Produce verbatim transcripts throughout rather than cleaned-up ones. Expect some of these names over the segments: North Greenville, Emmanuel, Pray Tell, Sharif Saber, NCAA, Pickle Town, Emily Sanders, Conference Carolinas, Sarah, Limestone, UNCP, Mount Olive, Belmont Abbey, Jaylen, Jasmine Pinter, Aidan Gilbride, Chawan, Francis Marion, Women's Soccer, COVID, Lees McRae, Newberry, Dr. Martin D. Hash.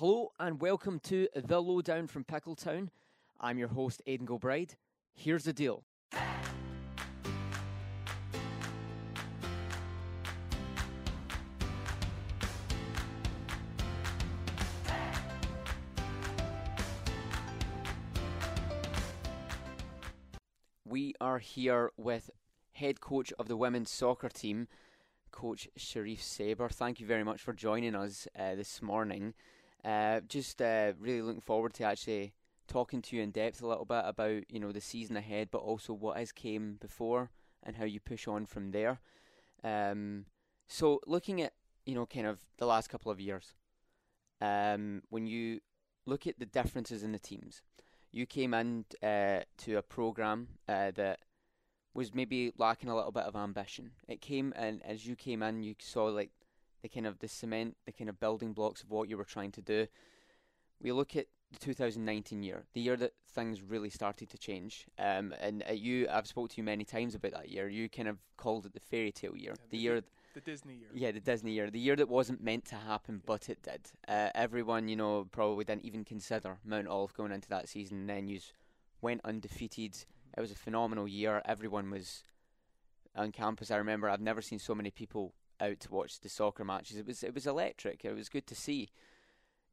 Hello and welcome to The Lowdown from Pickle Town. I'm your host, Aidan Gilbride. Here's the deal. We are here with head coach of the women's soccer team, Coach Sharif Saber. Thank you very much for joining us uh, this morning. Uh, just uh, really looking forward to actually talking to you in depth a little bit about, you know, the season ahead, but also what has came before and how you push on from there. Um, so looking at, you know, kind of the last couple of years, um, when you look at the differences in the teams, you came in uh, to a program uh, that was maybe lacking a little bit of ambition. It came in, as you came in, you saw like the kind of the cement, the kind of building blocks of what you were trying to do. We look at the two thousand nineteen year, the year that things really started to change. Um, and uh, you, I've spoke to you many times about that year. You kind of called it the fairy tale year, yeah, the, the year, th- the Disney year. Yeah, the Disney year, the year that wasn't meant to happen, yeah. But it did. Uh, everyone, you know, probably didn't even consider Mount Olive going into that season. And then you went undefeated. Mm-hmm. It was a phenomenal year. Everyone was on campus. I remember I've never seen so many people out to watch the soccer matches. It was it was electric. It was good to see.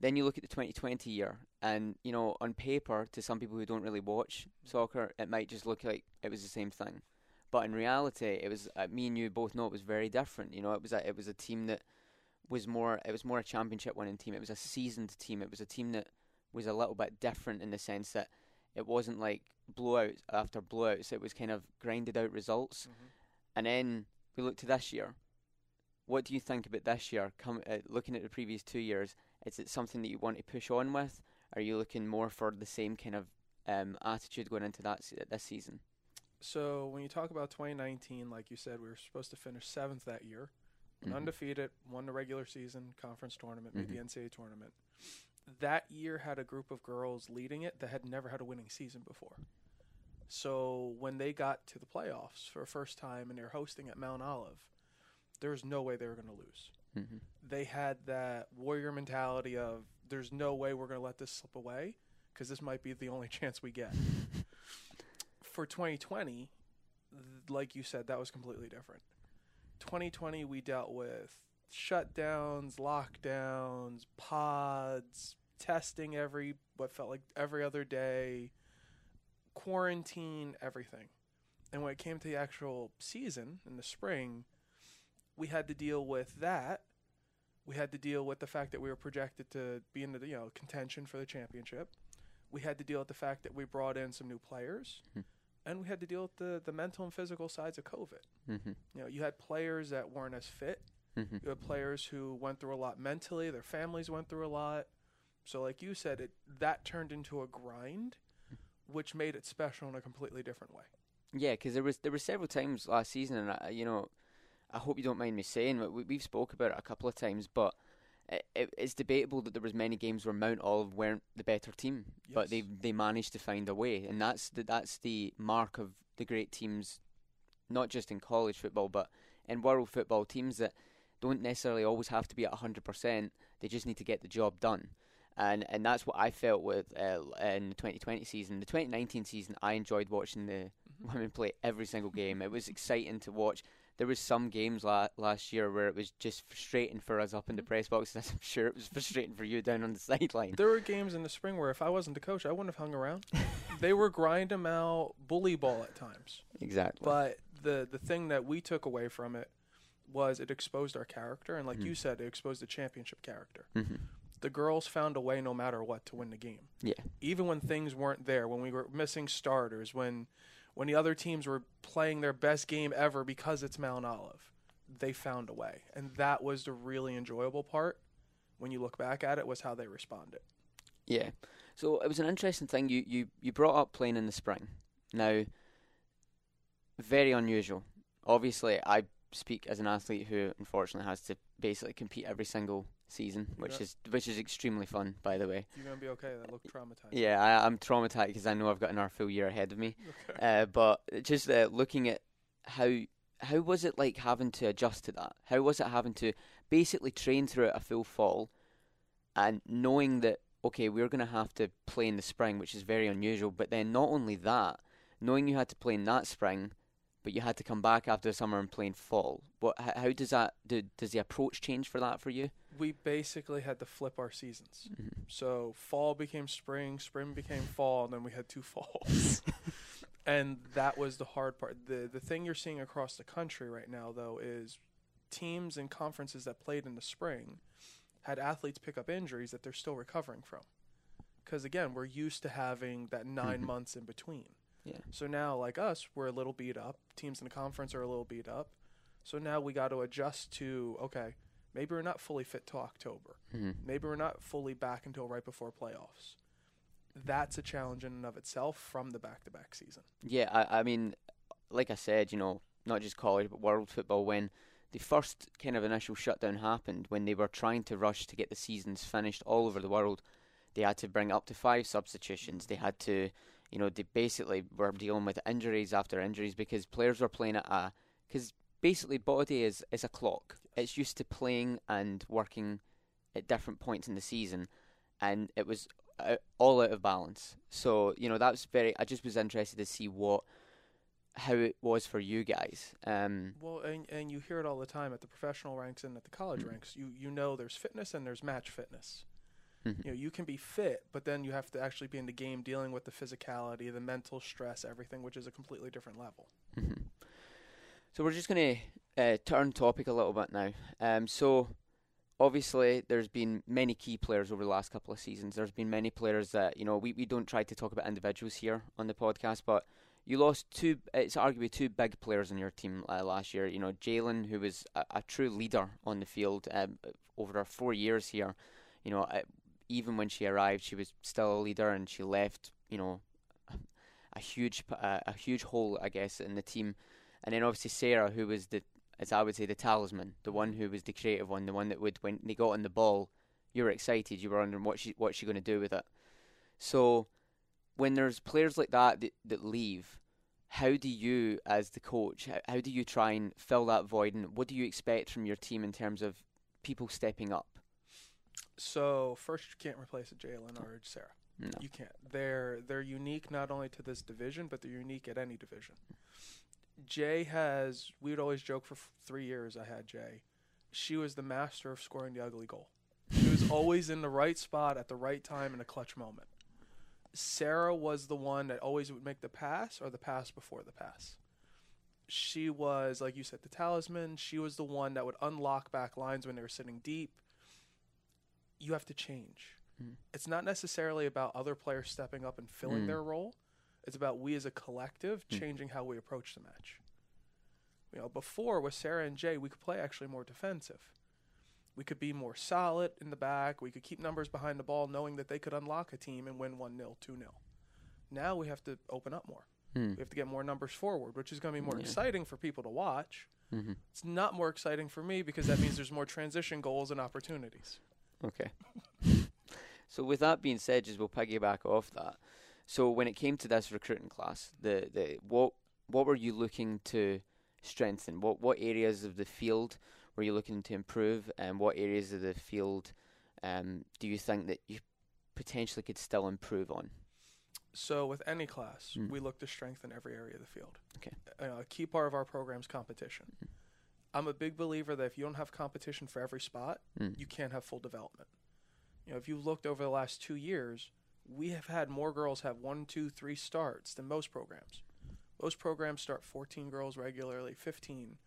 Then you look at the twenty twenty year, and you know, on paper, to some people who don't really watch soccer, it might just look like it was the same thing, but in reality, it was. Uh, me and you both know it was very different. You know, it was a, it was a team that was more. It was more a championship winning team. It was a seasoned team. It was a team that was a little bit different in the sense that it wasn't like blowouts after blowouts. It was kind of grinded out results, mm-hmm. And then we look to this year. What do you think about this year? Come, uh, looking at the previous two years, is it something that you want to push on with? Are you looking more for the same kind of um, attitude going into that se- this season? So when you talk about twenty nineteen, like you said, we were supposed to finish seventh that year, mm-hmm. Undefeated, won the regular season conference tournament, made mm-hmm. the N C double A tournament. That year had a group of girls leading it that had never had a winning season before. So when they got to the playoffs for the first time and they're hosting at Mount Olive, there's no way they were going to lose. Mm-hmm. They had that warrior mentality of there's no way we're going to let this slip away because this might be the only chance we get. For twenty twenty, th- like you said, that was completely different. twenty twenty, we dealt with shutdowns, lockdowns, pods, testing every what felt like every other day, quarantine, everything. And when it came to the actual season in the spring, we had to deal with that. We had to deal with the fact that we were projected to be in the, you know, contention for the championship. We had to deal with the fact that we brought in some new players. Mm-hmm. And we had to deal with the, the mental and physical sides of COVID. Mm-hmm. You know, you had players that weren't as fit. Mm-hmm. You had players who went through a lot mentally. Their families went through a lot. So like you said, it that turned into a grind, which made it special in a completely different way. Yeah, because there was, there were several times last season, and, I, you know, I hope you don't mind me saying, we, we've spoke about it a couple of times, but it, it, it's debatable that there was many games where Mount Olive weren't the better team, yes. But they they managed to find a way, and that's the, that's the mark of the great teams, not just in college football, but in world football, teams that don't necessarily always have to be at one hundred percent, they just need to get the job done. And and that's what I felt with uh, in the twenty twenty season. The twenty nineteen season, I enjoyed watching the mm-hmm. women play every single game. It was exciting to watch. There was some games la- last year where it was just frustrating for us up in the press box, and I'm sure it was frustrating for you down on the sideline. There were games in the spring where if I wasn't the coach, I wouldn't have hung around. They were grind 'em out, bully ball at times. Exactly. But the, the thing that we took away from it was it exposed our character, and like mm-hmm. you said, it exposed the championship character. Mm-hmm. The girls found a way no matter what to win the game. Yeah. Even when things weren't there, when we were missing starters, when when the other teams were playing their best game ever because it's Mount Olive, they found a way. And that was the really enjoyable part when you look back at it, was how they responded. Yeah. So it was an interesting thing. You, you, you brought up playing in the spring. Now, very unusual. Obviously, I speak as an athlete who unfortunately has to basically compete every single season, which is which is extremely fun, by the way. You're going to be okay. That looked traumatized. Yeah, I, I'm traumatized because I know I've got another full year ahead of me. Okay. Uh, but just uh, looking at how how was it like having to adjust to that? How was it having to basically train throughout a full fall and knowing that, okay, we're going to have to play in the spring, which is very unusual, but then not only that, knowing you had to play in that spring, but you had to come back after the summer and play in fall. What? How does that? Do, does the approach change for that for you? We basically had to flip our seasons. Mm-hmm. So fall became spring, spring became fall, and then we had two falls. And that was the hard part. The the thing you're seeing across the country right now, though, is teams and conferences that played in the spring had athletes pick up injuries that they're still recovering from. Because, again, we're used to having that nine mm-hmm. months in between. Yeah. So now, like us, we're a little beat up. Teams in the conference are a little beat up. So now we got to adjust to, okay, maybe we're not fully fit till October. Mm-hmm. Maybe we're not fully back until right before playoffs. That's a challenge in and of itself from the back-to-back season. Yeah, I, I mean, like I said, you know, not just college, but world football, when the first kind of initial shutdown happened, when they were trying to rush to get the seasons finished all over the world, they had to bring up to five substitutions. They had to... You know, they basically were dealing with injuries after injuries because players were playing at a... Because basically body is, is a clock. It's used to playing and working at different points in the season. And it was all out of balance. So, you know, that was very... I just was interested to see what... how it was for you guys. Um, well, and, and you hear it all the time at the professional ranks and at the college mm-hmm. ranks. You, you know there's fitness and there's match fitness. Mm-hmm. You know, you can be fit, but then you have to actually be in the game dealing with the physicality, the mental stress, everything, which is a completely different level. Mm-hmm. So we're just going to uh, turn topic a little bit now. Um, so obviously there's been many key players over the last couple of seasons. There's been many players that, you know, we, we don't try to talk about individuals here on the podcast, but you lost two, it's arguably two big players on your team uh, last year. You know, Jaylen, who was a, a true leader on the field um, over our four years here, you know, uh, even when she arrived, she was still a leader, and she left, you know, a huge, uh, a huge hole, I guess, in the team. And then obviously Sarah, who was the, as I would say, the talisman, the one who was the creative one, the one that would, when they got on the ball, you were excited, you were wondering what she, what's she going to do with it. So when there's players like that that, that leave, how do you, as the coach, how, how do you try and fill that void, and what do you expect from your team in terms of people stepping up? So first, you can't replace a Jaylen or a Sarah. No. You can't. They're they're unique not only to this division, but they're unique at any division. Jay has. We would always joke for f- three years. I had Jay. She was the master of scoring the ugly goal. She was always in the right spot at the right time in a clutch moment. Sarah was the one that always would make the pass or the pass before the pass. She was, like you said, the talisman. She was the one that would unlock back lines when they were sitting deep. You have to change. Mm. It's not necessarily about other players stepping up and filling mm. their role. It's about we as a collective mm. changing how we approach the match. You know, before with Sarah and Jay, we could play actually more defensive. We could be more solid in the back. We could keep numbers behind the ball, knowing that they could unlock a team and win one nil, two nil. Now we have to open up more. Mm. We have to get more numbers forward, which is going to be more yeah. exciting for people to watch. Mm-hmm. It's not more exciting for me because that means there's more transition goals and opportunities. Okay. So with that being said, just we'll piggyback off that. So when it came to this recruiting class, the, the what what were you looking to strengthen? What what areas of the field were you looking to improve, and what areas of the field um, do you think that you potentially could still improve on? So with any class, mm. we look to strengthen every area of the field. Okay. Uh, a key part of our program is competition. Mm. I'm a big believer that if you don't have competition for every spot, mm. you can't have full development. You know, if you looked over the last two years, we have had more girls have one, two, three starts than most programs. Most programs start fourteen girls regularly, fifteen.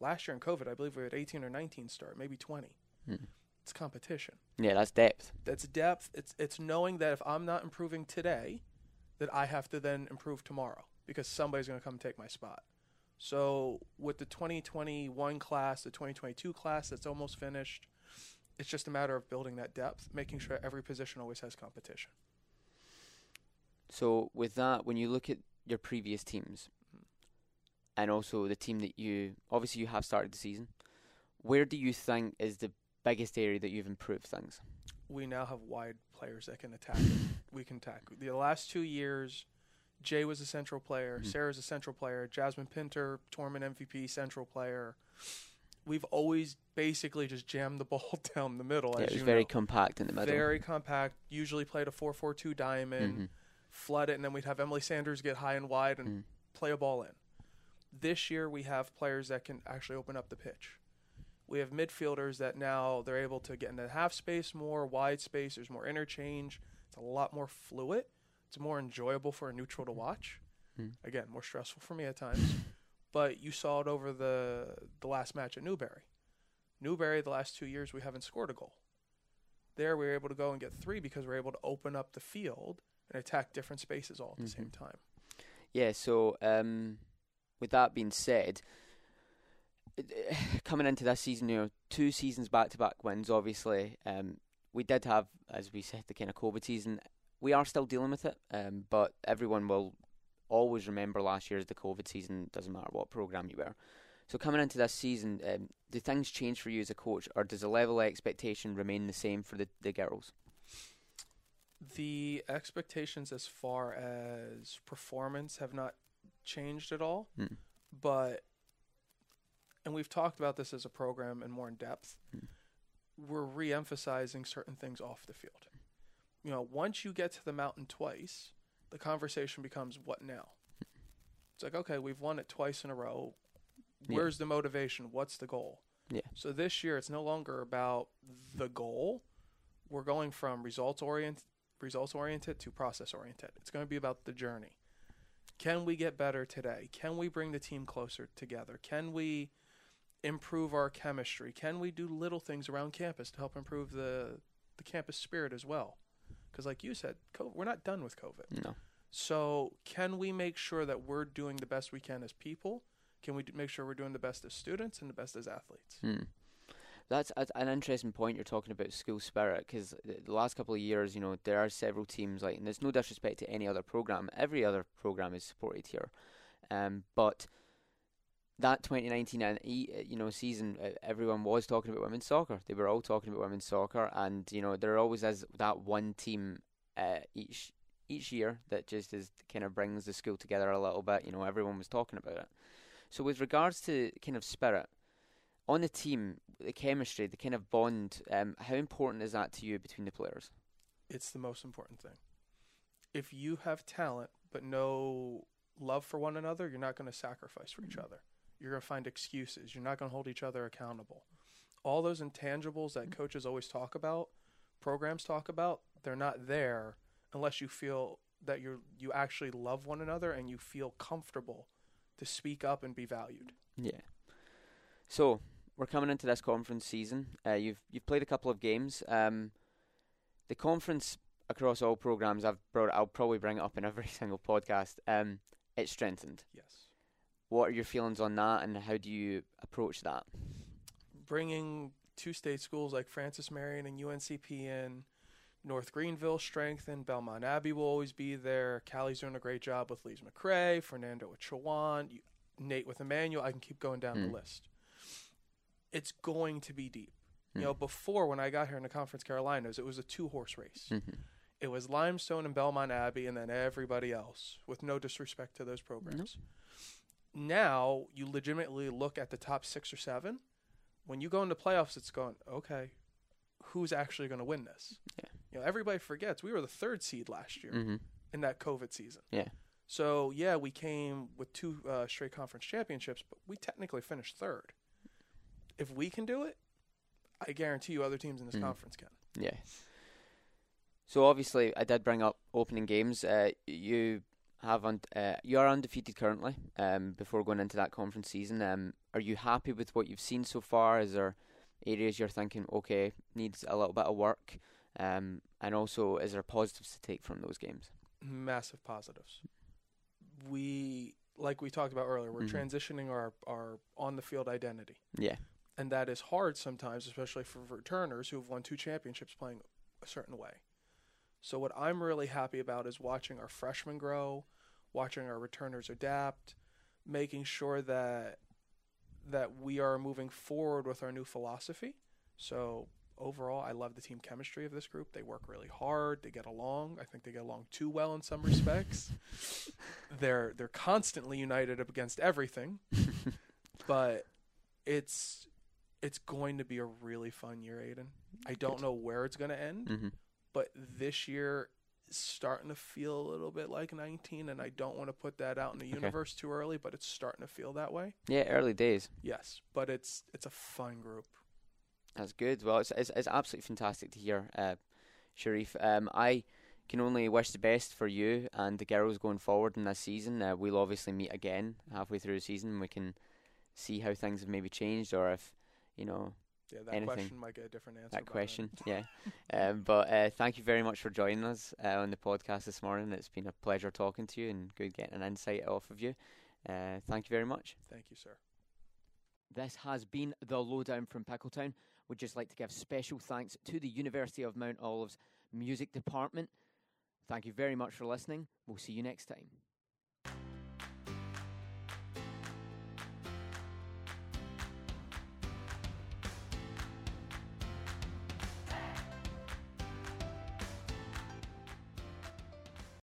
Last year in COVID, I believe we had eighteen or nineteen start, maybe twenty. Mm. It's competition. Yeah, that's depth. That's depth. It's it's knowing that if I'm not improving today, that I have to then improve tomorrow because somebody's going to come take my spot. So with the twenty twenty-one class, the twenty twenty-two class that's almost finished, it's just a matter of building that depth, making sure every position always has competition. So with that, when you look at your previous teams and also the team that you – obviously you have started the season, where do you think is the biggest area that you've improved things? We now have wide players that can attack. We can attack. The last two years – Jay was a central player. Mm-hmm. Sarah's a central player. Jasmine Pinter, tournament M V P, central player. we've always basically just jammed the ball down the middle. Yeah, as it was you very know. compact in the middle. Very compact. Usually played a four four two diamond, mm-hmm. flood it, and then we'd have Emily Sanders get high and wide and mm. play a ball in. This year we have players that can actually open up the pitch. We have midfielders that now they're able to get into half space more, wide space. There's more interchange. It's a lot more fluid. It's more enjoyable for a neutral to watch. Mm. Again, more stressful for me at times. But you saw it over the the last match at Newberry. Newberry, the last two years, we haven't scored a goal. There, we were able to go and get three because we were able to open up the field and attack different spaces all at mm-hmm. the same time. Yeah, so um, with that being said, coming into this season, you know, two seasons back-to-back wins, obviously. Um, we did have, as we said, the kind of COVID season. We are still dealing with it, um, but everyone will always remember last year as the COVID season, doesn't matter what programme you were. So coming into this season, um, do things change for you as a coach, or does the level of expectation remain the same for the, the girls? The expectations as far as performance have not changed at all, mm. but, and we've talked about this as a program and more in depth, mm. we're re-emphasizing certain things off the field. You know, once you get to the mountain twice, the conversation becomes, what now? It's like, okay, we've won it twice in a row. Where's yeah. the motivation? What's the goal? Yeah. So this year, it's no longer about the goal. We're going from results orient, results oriented to process oriented. It's going to be about the journey. Can we get better today? Can we bring the team closer together? Can we improve our chemistry? Can we do little things around campus to help improve the the campus spirit as well? Because like you said, COVID, we're not done with COVID. No. So can we make sure that we're doing the best we can as people? Can we d- make sure we're doing the best as students and the best as athletes? Mm. That's a, an interesting point you're talking about, school spirit, because the last couple of years, you know, there are several teams, like, and there's no disrespect to any other program. Every other program is supported here. Um, but that twenty nineteen and you know season, everyone was talking about women's soccer. They were all talking about women's soccer, and you know there always is that one team uh, each each year that just is kind of brings the school together a little bit. You know, everyone was talking about it. So with regards to kind of spirit on the team, the chemistry, the kind of bond, um, how important is that to you between the players? It's the most important thing. If you have talent but no love for one another, you're not going to sacrifice for each other. You're going to find excuses. You're not going to hold each other accountable. All those intangibles that coaches always talk about, programs talk about, they're not there unless you feel that you you actually love one another and you feel comfortable to speak up and be valued. Yeah. So we're coming into this conference season. Uh, you've you've played a couple of games. Um, the conference across all programs, I've brought. I'll probably bring it up in every single podcast. Um, it's strengthened. Yes. What are your feelings on that, and how do you approach that? Bringing two state schools like Francis Marion and U N C P in, North Greenville strengthened, Belmont Abbey will always be there. Callie's doing a great job with Lees McRae, Fernando with Chawan, Nate with Emmanuel. I can keep going down mm. the list. It's going to be deep. Mm. You know, before when I got here in the Conference Carolinas, it was a two-horse race. Mm-hmm. It was Limestone and Belmont Abbey and then everybody else, with no disrespect to those programs. No. Now you legitimately look at the top six or seven. When you go into playoffs, it's going, okay, who's actually going to win this? Yeah. You know, everybody forgets we were the third seed last year mm-hmm. in that COVID season. Yeah. So yeah, we came with two uh, straight conference championships, but we technically finished third. If we can do it, I guarantee you other teams in this mm. conference can. Yeah. So obviously, I did bring up opening games. Uh, you. Have un- uh, you are undefeated currently um, before going into that conference season. Um, are you happy with what you've seen so far? Is there areas you're thinking, okay, needs a little bit of work? Um, and also, is there positives to take from those games? Massive positives. We, like we talked about earlier, we're mm-hmm. transitioning our, our on-the-field identity. Yeah. And that is hard sometimes, especially for returners who have won two championships playing a certain way. So what I'm really happy about is watching our freshmen grow, watching our returners adapt, making sure that that we are moving forward with our new philosophy. So overall, I love the team chemistry of this group. They work really hard. They get along. I think they get along too well in some respects. They're they're constantly united up against everything. But it's it's going to be a really fun year, Aidan. I don't know where it's going to end, mm-hmm. but this year is starting to feel a little bit like nineteen, and I don't want to put that out in the okay. universe too early, but it's starting to feel that way. Yeah, early days. Yes, but it's it's a fun group. That's good. Well, it's it's, it's absolutely fantastic to hear, uh, Sharif. Um, I can only wish the best for you and the girls going forward in this season. Uh, we'll obviously meet again halfway through the season. We can see how things have maybe changed, or if, you know, yeah, that anything. question might get a different answer. That question, yeah. um, but uh, thank you very much for joining us uh, on the podcast this morning. It's been a pleasure talking to you and good getting an insight off of you. Uh, thank you very much. Thank you, sir. This has been The Lowdown from Pickle Town. We'd just like to give special thanks to the University of Mount Olive's Music Department. Thank you very much for listening. We'll see you next time.